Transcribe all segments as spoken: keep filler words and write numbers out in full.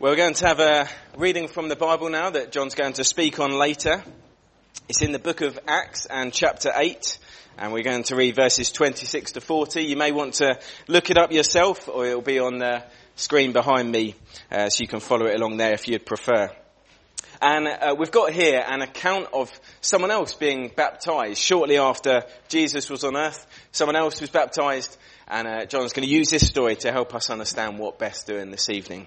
We're going to have a reading from the Bible now that John's going to speak on later. It's in the book of Acts and chapter eight, and we're going to read verses twenty-six to forty. You may want to look it up yourself, or it'll be on the screen behind me, uh, so you can follow it along there if you'd prefer. And uh, we've got here an account of someone else being baptized shortly after Jesus was on earth. Someone else was baptized, and uh, John's going to use this story to help us understand what Beth's doing this evening.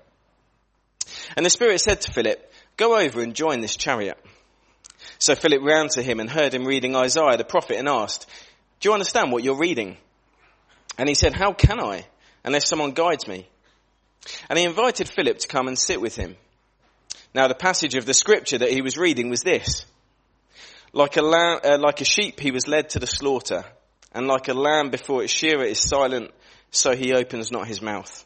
And the Spirit said to Philip, 'Go over and join this chariot.' So Philip ran to him and heard him reading Isaiah the prophet and asked, 'Do you understand what you're reading?' And he said, 'How can I, unless someone guides me?' And he invited Philip to come and sit with him. Now the passage of the scripture that he was reading was this: 'Like a lamb, uh, like a sheep he was led to the slaughter, and like a lamb before its shearer is silent, so he opens not his mouth.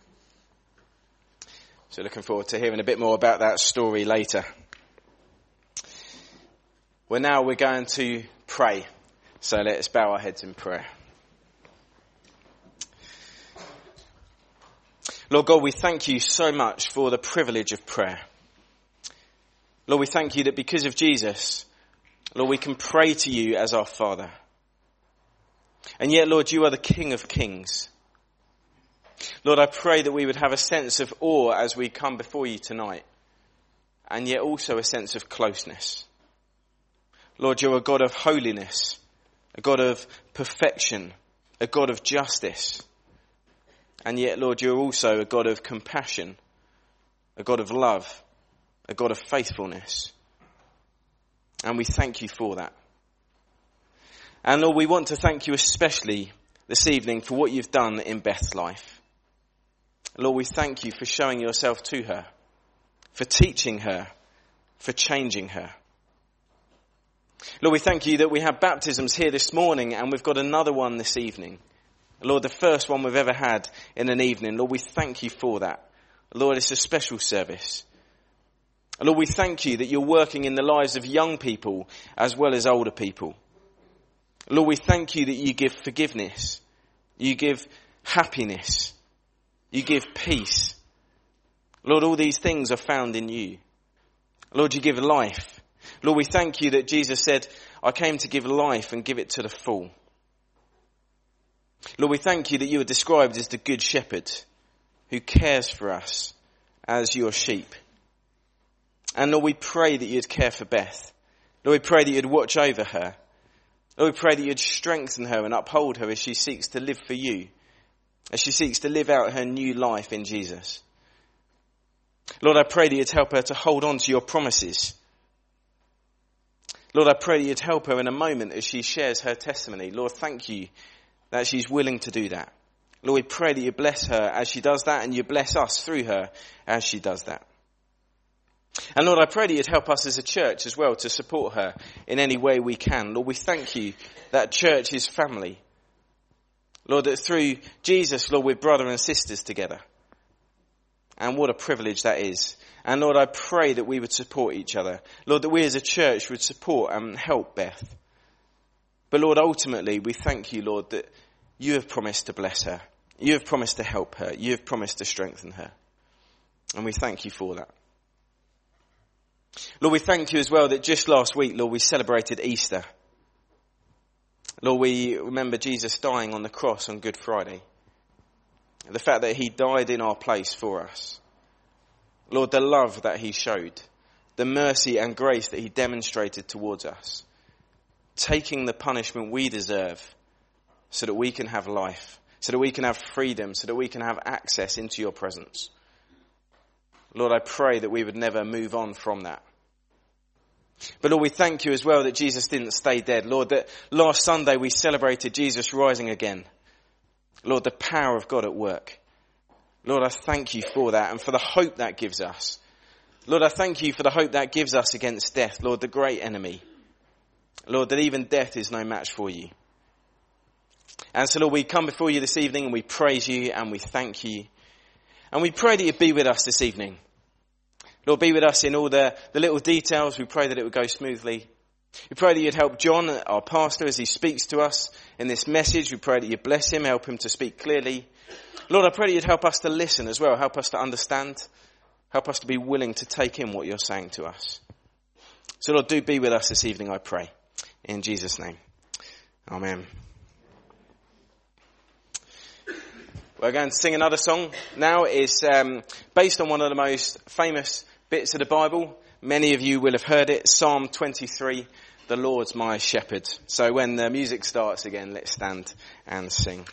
So looking forward to hearing a bit more about that story later. Well, now we're going to pray. So let's bow our heads in prayer. Lord God, we thank you so much for the privilege of prayer. Lord, we thank you that because of Jesus, Lord, we can pray to you as our Father. And yet, Lord, you are the King of Kings. Lord, I pray that we would have a sense of awe as we come before you tonight, and yet also a sense of closeness. Lord, you're a God of holiness, a God of perfection, a God of justice. And yet, Lord, you're also a God of compassion, a God of love, a God of faithfulness. And we thank you for that. And Lord, we want to thank you especially this evening for what you've done in Beth's life. Lord, we thank you for showing yourself to her, for teaching her, for changing her. Lord, we thank you that we have baptisms here this morning, and we've got another one this evening. Lord, the first one we've ever had in an evening. Lord, we thank you for that. Lord, it's a special service. Lord, we thank you that you're working in the lives of young people as well as older people. Lord, we thank you that you give forgiveness. You give happiness. You give peace. Lord, all these things are found in you. Lord, you give life. Lord, we thank you that Jesus said, "I came to give life and give it to the full." Lord, we thank you that you are described as the good shepherd who cares for us as your sheep. And Lord, we pray that you'd care for Beth. Lord, we pray that you'd watch over her. Lord, we pray that you'd strengthen her and uphold her as she seeks to live for you, as she seeks to live out her new life in Jesus. Lord, I pray that you'd help her to hold on to your promises. Lord, I pray that you'd help her in a moment as she shares her testimony. Lord, thank you that she's willing to do that. Lord, we pray that you bless her as she does that, and you bless us through her as she does that. And Lord, I pray that you'd help us as a church as well to support her in any way we can. Lord, we thank you that church is family. Lord, that through Jesus, Lord, we're brother and sisters together. And what a privilege that is. And Lord, I pray that we would support each other. Lord, that we as a church would support and help Beth. But Lord, ultimately, we thank you, Lord, that you have promised to bless her. You have promised to help her. You have promised to strengthen her. And we thank you for that. Lord, we thank you as well that just last week, Lord, we celebrated Easter. Lord, we remember Jesus dying on the cross on Good Friday. The fact that he died in our place for us. Lord, the love that he showed, the mercy and grace that he demonstrated towards us, taking the punishment we deserve so that we can have life, so that we can have freedom, so that we can have access into your presence. Lord, I pray that we would never move on from that. But Lord, we thank you as well that Jesus didn't stay dead. Lord, that last Sunday we celebrated Jesus rising again. Lord, the power of God at work. Lord, I thank you for that and for the hope that gives us. Lord, I thank you for the hope that gives us against death, Lord, the great enemy. Lord, that even death is no match for you. And so, Lord, we come before you this evening and we praise you and we thank you. And we pray that you'd be with us this evening. Lord, be with us in all the, the little details. We pray that it would go smoothly. We pray that you'd help John, our pastor, as he speaks to us in this message. We pray that you'd bless him, help him to speak clearly. Lord, I pray that you'd help us to listen as well, help us to understand, help us to be willing to take in what you're saying to us. So Lord, do be with us this evening, I pray. In Jesus' name. Amen. We're going to sing another song now. It's um, based on one of the most famous bits of the Bible. Many of you will have heard it, Psalm twenty-three, the Lord's my shepherd. So when the music starts again, let's stand and sing.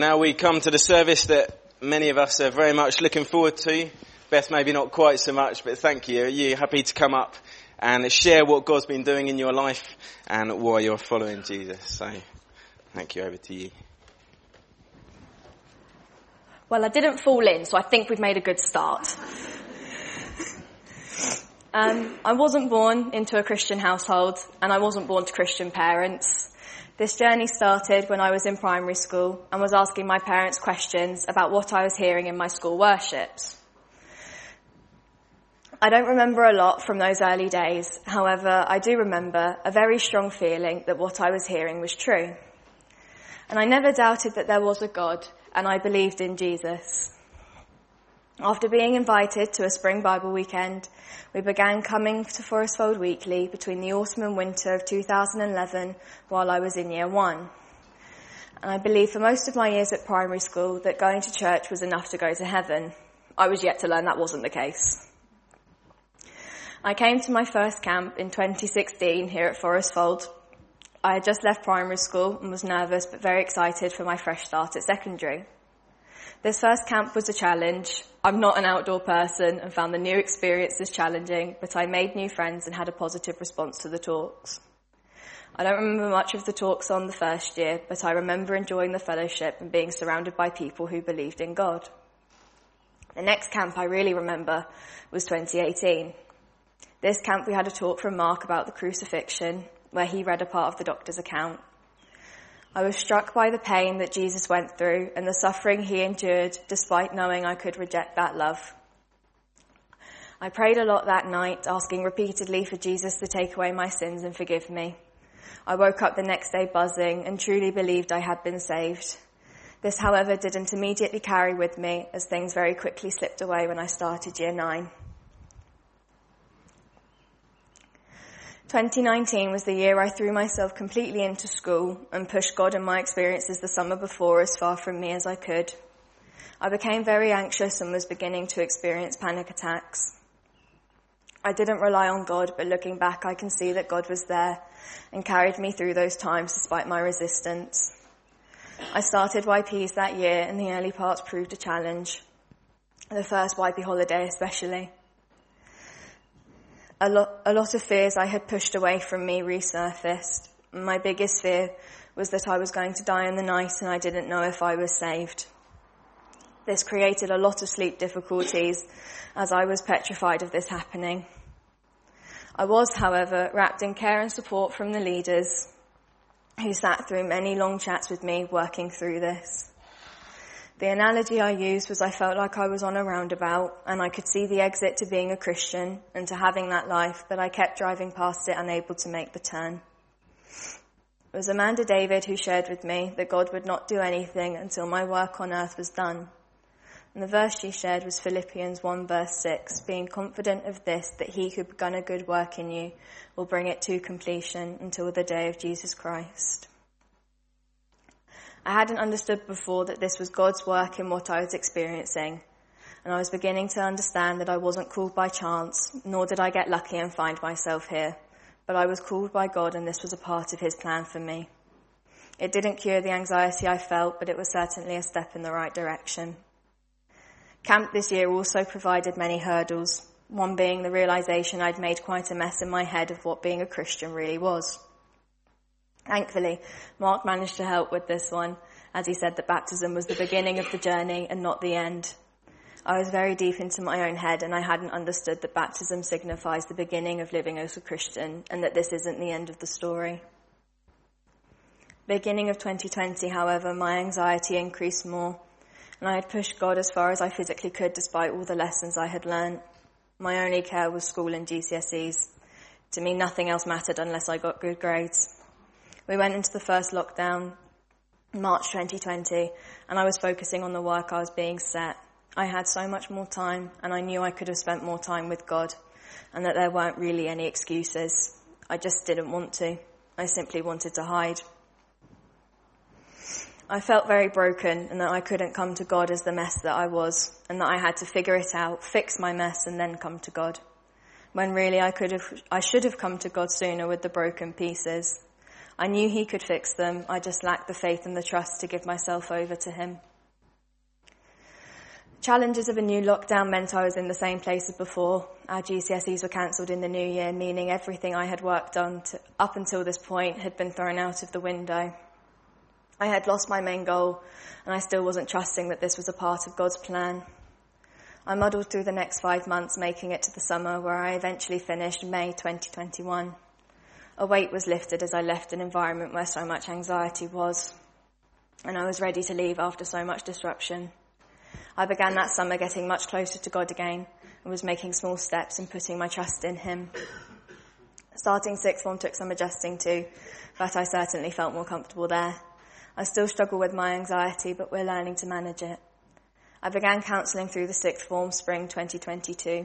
Now we come to the service that many of us are very much looking forward to. Beth, maybe not quite so much, but thank you. Are you happy to come up and share what God's been doing in your life and why you're following Jesus? So, thank you. Over to you. Well, I didn't fall in, so I think we've made a good start. Um, I wasn't born into a Christian household, and I wasn't born to Christian parents. This journey started when I was in primary school and was asking my parents questions about what I was hearing in my school worships. I don't remember a lot from those early days. However, I do remember a very strong feeling that what I was hearing was true. And I never doubted that there was a God, and I believed in Jesus. After being invited to a spring Bible weekend, we began coming to Forestfold weekly between the autumn and winter of two thousand eleven while I was in year one. And I believed for most of my years at primary school that going to church was enough to go to heaven. I was yet to learn that wasn't the case. I came to my first camp in twenty sixteen here at Forestfold. I had just left primary school and was nervous but very excited for my fresh start at secondary. This first camp was a challenge. I'm not an outdoor person and found the new experiences challenging, but I made new friends and had a positive response to the talks. I don't remember much of the talks on the first year, but I remember enjoying the fellowship and being surrounded by people who believed in God. The next camp I really remember was twenty eighteen. This camp we had a talk from Mark about the crucifixion, where he read a part of the doctor's account. I was struck by the pain that Jesus went through and the suffering he endured, despite knowing I could reject that love. I prayed a lot that night, asking repeatedly for Jesus to take away my sins and forgive me. I woke up the next day buzzing and truly believed I had been saved. This, however, didn't immediately carry with me, as things very quickly slipped away when I started year nine. twenty nineteen was the year I threw myself completely into school and pushed God and my experiences the summer before as far from me as I could. I became very anxious and was beginning to experience panic attacks. I didn't rely on God, but looking back, I can see that God was there and carried me through those times despite my resistance. I started Y Ps that year, and the early parts proved a challenge, the first Y P holiday especially. A lot, a lot of fears I had pushed away from me resurfaced. My biggest fear was that I was going to die in the night and I didn't know if I was saved. This created a lot of sleep difficulties, as I was petrified of this happening. I was, however, wrapped in care and support from the leaders who sat through many long chats with me working through this. The analogy I used was I felt like I was on a roundabout and I could see the exit to being a Christian and to having that life, but I kept driving past it, unable to make the turn. It was Amanda David who shared with me that God would not do anything until my work on earth was done. And the verse she shared was Philippians one verse six, being confident of this, that he who begun a good work in you will bring it to completion until the day of Jesus Christ. I hadn't understood before that this was God's work in what I was experiencing, and I was beginning to understand that I wasn't called by chance, nor did I get lucky and find myself here, but I was called by God, and this was a part of his plan for me. It didn't cure the anxiety I felt, but it was certainly a step in the right direction. Camp this year also provided many hurdles, one being the realization I'd made quite a mess in my head of what being a Christian really was. Thankfully, Mark managed to help with this one, as he said that baptism was the beginning of the journey and not the end. I was very deep into my own head, and I hadn't understood that baptism signifies the beginning of living as a Christian and that this isn't the end of the story. Beginning of twenty twenty, however, my anxiety increased more, and I had pushed God as far as I physically could despite all the lessons I had learned. My only care was school and G C S Es. To me, nothing else mattered unless I got good grades. We went into the first lockdown, March twenty twenty, and I was focusing on the work I was being set. I had so much more time, and I knew I could have spent more time with God, and that there weren't really any excuses. I just didn't want to. I simply wanted to hide. I felt very broken, and that I couldn't come to God as the mess that I was, and that I had to figure it out, fix my mess, and then come to God. When really I could have, I should have come to God sooner with the broken pieces. I knew he could fix them, I just lacked the faith and the trust to give myself over to him. Challenges of a new lockdown meant I was in the same place as before. Our G C S Es were cancelled in the new year, meaning everything I had worked on to, up until this point had been thrown out of the window. I had lost my main goal, and I still wasn't trusting that this was a part of God's plan. I muddled through the next five months, making it to the summer, where I eventually finished May twenty twenty-one. A weight was lifted as I left an environment where so much anxiety was, and I was ready to leave after so much disruption. I began that summer getting much closer to God again, and was making small steps in putting my trust in him. Starting sixth form took some adjusting to, but I certainly felt more comfortable there. I still struggle with my anxiety, but we're learning to manage it. I began counselling through the sixth form spring twenty twenty-two,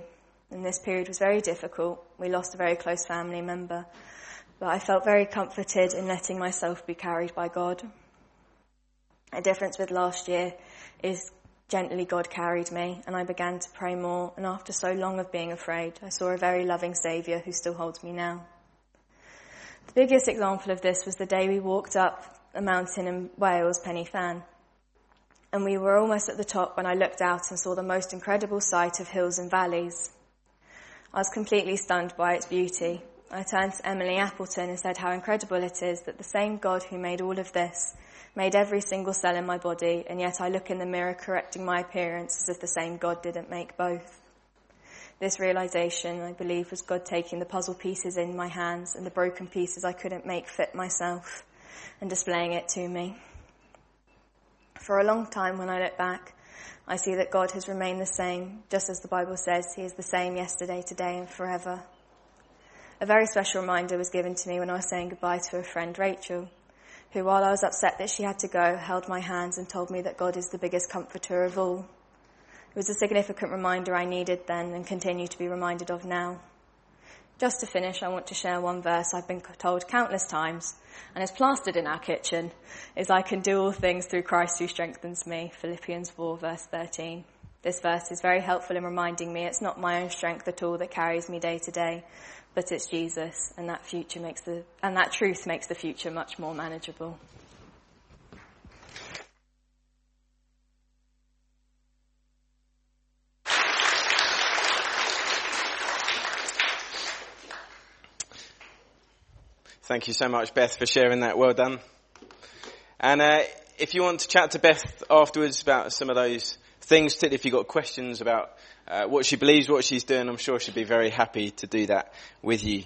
and this period was very difficult. We lost a very close family member, but I felt very comforted in letting myself be carried by God. A difference with last year is gently God carried me, and I began to pray more, and after so long of being afraid, I saw a very loving Saviour who still holds me now. The biggest example of this was the day we walked up a mountain in Wales, Pen y Fan, and we were almost at the top when I looked out and saw the most incredible sight of hills and valleys. I was completely stunned by its beauty. I turned to Emily Appleton and said how incredible it is that the same God who made all of this made every single cell in my body, and yet I look in the mirror correcting my appearance as if the same God didn't make both. This realisation, I believe, was God taking the puzzle pieces in my hands and the broken pieces I couldn't make fit myself, and displaying it to me. For a long time, when I look back, I see that God has remained the same, just as the Bible says, he is the same yesterday, today and forever. A very special reminder was given to me when I was saying goodbye to a friend, Rachel, who, while I was upset that she had to go, held my hands and told me that God is the biggest comforter of all. It was a significant reminder I needed then, and continue to be reminded of now. Just to finish, I want to share one verse I've been told countless times, and is plastered in our kitchen, is I can do all things through Christ who strengthens me, Philippians four, verse thirteen. This verse is very helpful in reminding me it's not my own strength at all that carries me day to day, but it's Jesus, and that future makes the and that truth makes the future much more manageable. Thank you so much, Beth, for sharing that. Well done. And uh, if you want to chat to Beth afterwards about some of those things, particularly if you've got questions about uh, what she believes, what she's doing, I'm sure she'd be very happy to do that with you.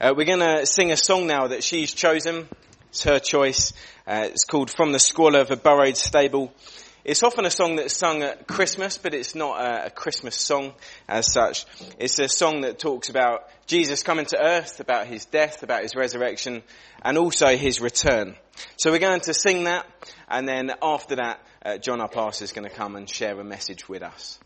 Uh, we're going to sing a song now that she's chosen. It's her choice. Uh, it's called From the Squalor of a Burrowed Stable. It's often a song that's sung at Christmas, but it's not a Christmas song as such. It's a song that talks about Jesus coming to earth, about his death, about his resurrection, and also his return. So we're going to sing that, and then after that, uh, John, our pastor, is going to come and share a message with us.